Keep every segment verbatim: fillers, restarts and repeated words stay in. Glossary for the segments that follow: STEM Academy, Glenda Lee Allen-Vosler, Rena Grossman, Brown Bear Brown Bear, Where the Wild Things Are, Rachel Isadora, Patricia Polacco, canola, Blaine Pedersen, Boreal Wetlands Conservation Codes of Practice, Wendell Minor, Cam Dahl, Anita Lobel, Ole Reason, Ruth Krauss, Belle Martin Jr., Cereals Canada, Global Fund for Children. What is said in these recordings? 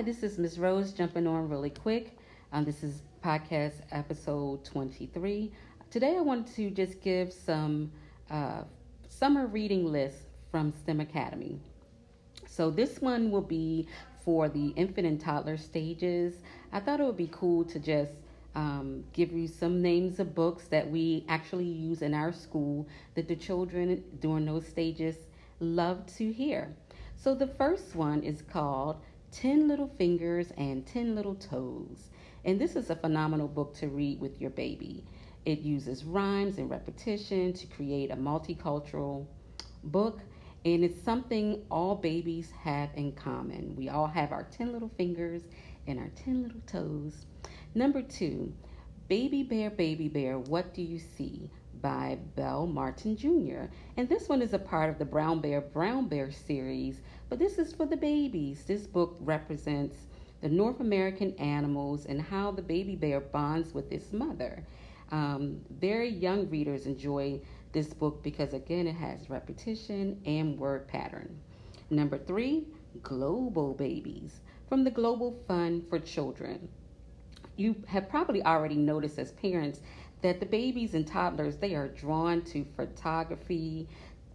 Hi, this is Miz Rose jumping on really quick. Um, this is podcast episode twenty-three. Today I wanted to just give some uh, summer reading lists from STEM Academy. So this one will be for the infant and toddler stages. I thought it would be cool to just um, give you some names of books that we actually use in our school that the children during those stages love to hear. So the first one is called ten Little Fingers and ten Little Toes. And this is a phenomenal book to read with your baby. It uses rhymes and repetition to create a multicultural book. And it's something all babies have in common. We all have our ten little fingers and our ten little toes. Number two, Baby Bear, Baby Bear, What Do You See? By Belle Martin Junior And this one is a part of the Brown Bear Brown Bear series, but this is for the babies. This book represents the North American animals and how the baby bear bonds with its mother. Um, very young readers enjoy this book because, again, it has repetition and word pattern. Number three, Global Babies from the Global Fund for Children. You have probably already noticed as parents that the babies and toddlers, they are drawn to photography,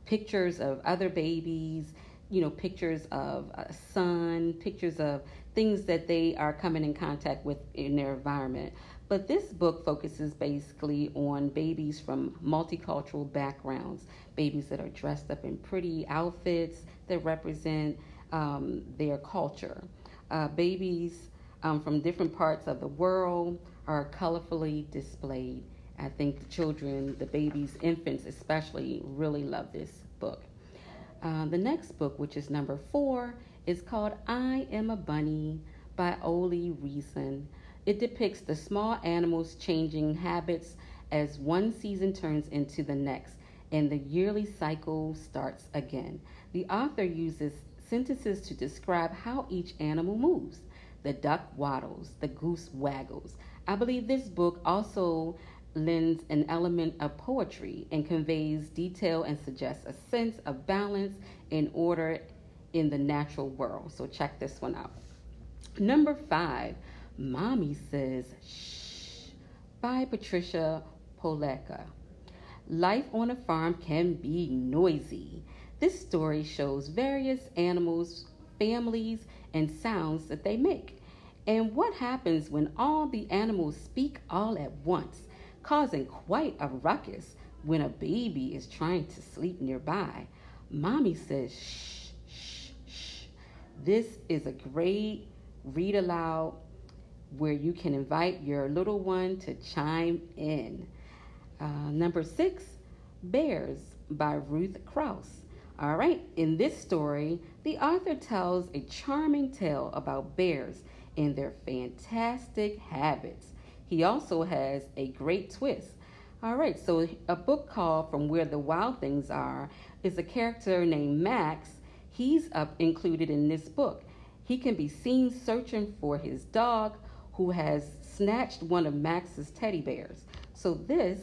pictures of other babies, you know, pictures of a sun, pictures of things that they are coming in contact with in their environment. But this book focuses basically on babies from multicultural backgrounds, babies that are dressed up in pretty outfits that represent um, their culture. Uh, babies um, from different parts of the world are colorfully displayed. I think the children, the babies, infants especially, really love this book. Uh, the next book, which is number four, is called I Am a Bunny by Ole Reason. It depicts the small animals changing habits as one season turns into the next and the yearly cycle starts again. The author uses sentences to describe how each animal moves. The duck waddles, the goose waggles. I believe this book also lends an element of poetry and conveys detail and suggests a sense of balance and order in the natural world. So check this one out. Number five, Mommy Says Shh by Patricia Polacco. Life on a farm can be noisy. This story shows various animals, families, and sounds that they make, and what happens when all the animals speak all at once, causing quite a ruckus when a baby is trying to sleep nearby. Mommy says, shh, shh, shh. This is a great read aloud where you can invite your little one to chime in. Uh, number six, Bears by Ruth Krauss. All right, in this story, the author tells a charming tale about bears and their fantastic habits. He also has a great twist. All right, so a book called From Where the Wild Things Are is a character named Max. He's up included in this book. He can be seen searching for his dog who has snatched one of Max's teddy bears. So this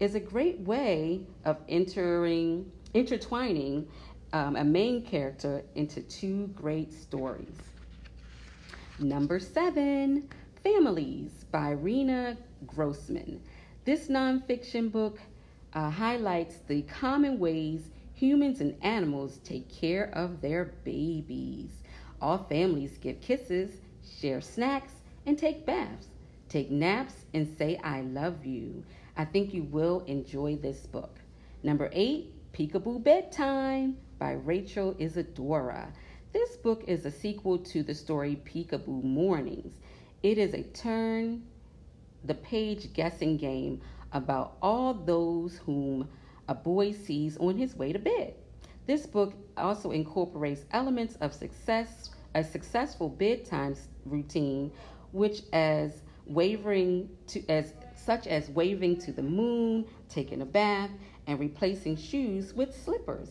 is a great way of entering, intertwining um, a main character into two great stories. Number seven, Families by Rena Grossman. This nonfiction book uh, highlights the common ways humans and animals take care of their babies. All families give kisses, share snacks, and take baths, take naps, and say, I love you. I think you will enjoy this book. Number eight, Peekaboo Bedtime by Rachel Isadora. This book is a sequel to the story Peekaboo Mornings. It is a turn the page guessing game about all those whom a boy sees on his way to bed. This book also incorporates elements of success, a successful bedtime routine, which as wavering to as such as waving to the moon, taking a bath, and replacing shoes with slippers.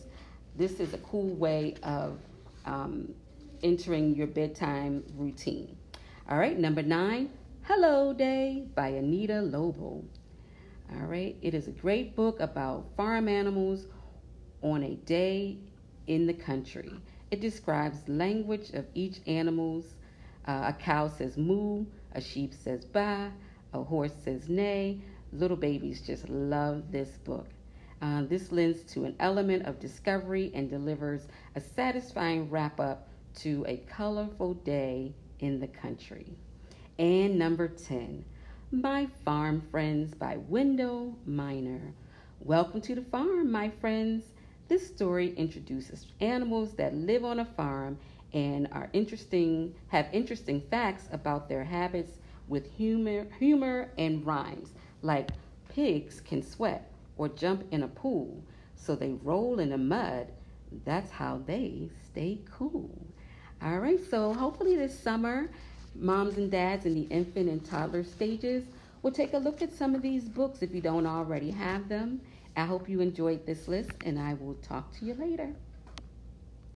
This is a cool way of Um, entering your bedtime routine. All right, number nine, Hello Day by Anita Lobel. All right, it is a great book about farm animals on a day in the country. It describes language of each animal's Uh, a cow says moo, a sheep says baa, a horse says neigh. Little babies just love this book. Uh, this lends to an element of discovery and delivers a satisfying wrap-up to a colorful day in the country. And number ten, My Farm Friends by Wendell Minor. Welcome to the farm, my friends. This story introduces animals that live on a farm and are interesting, have interesting facts about their habits with humor, humor and rhymes, like pigs can sweat or jump in a pool, so they roll in the mud. That's how they stay cool. All right, so hopefully this summer, moms and dads in the infant and toddler stages will take a look at some of these books if you don't already have them. I hope you enjoyed this list, and I will talk to you later.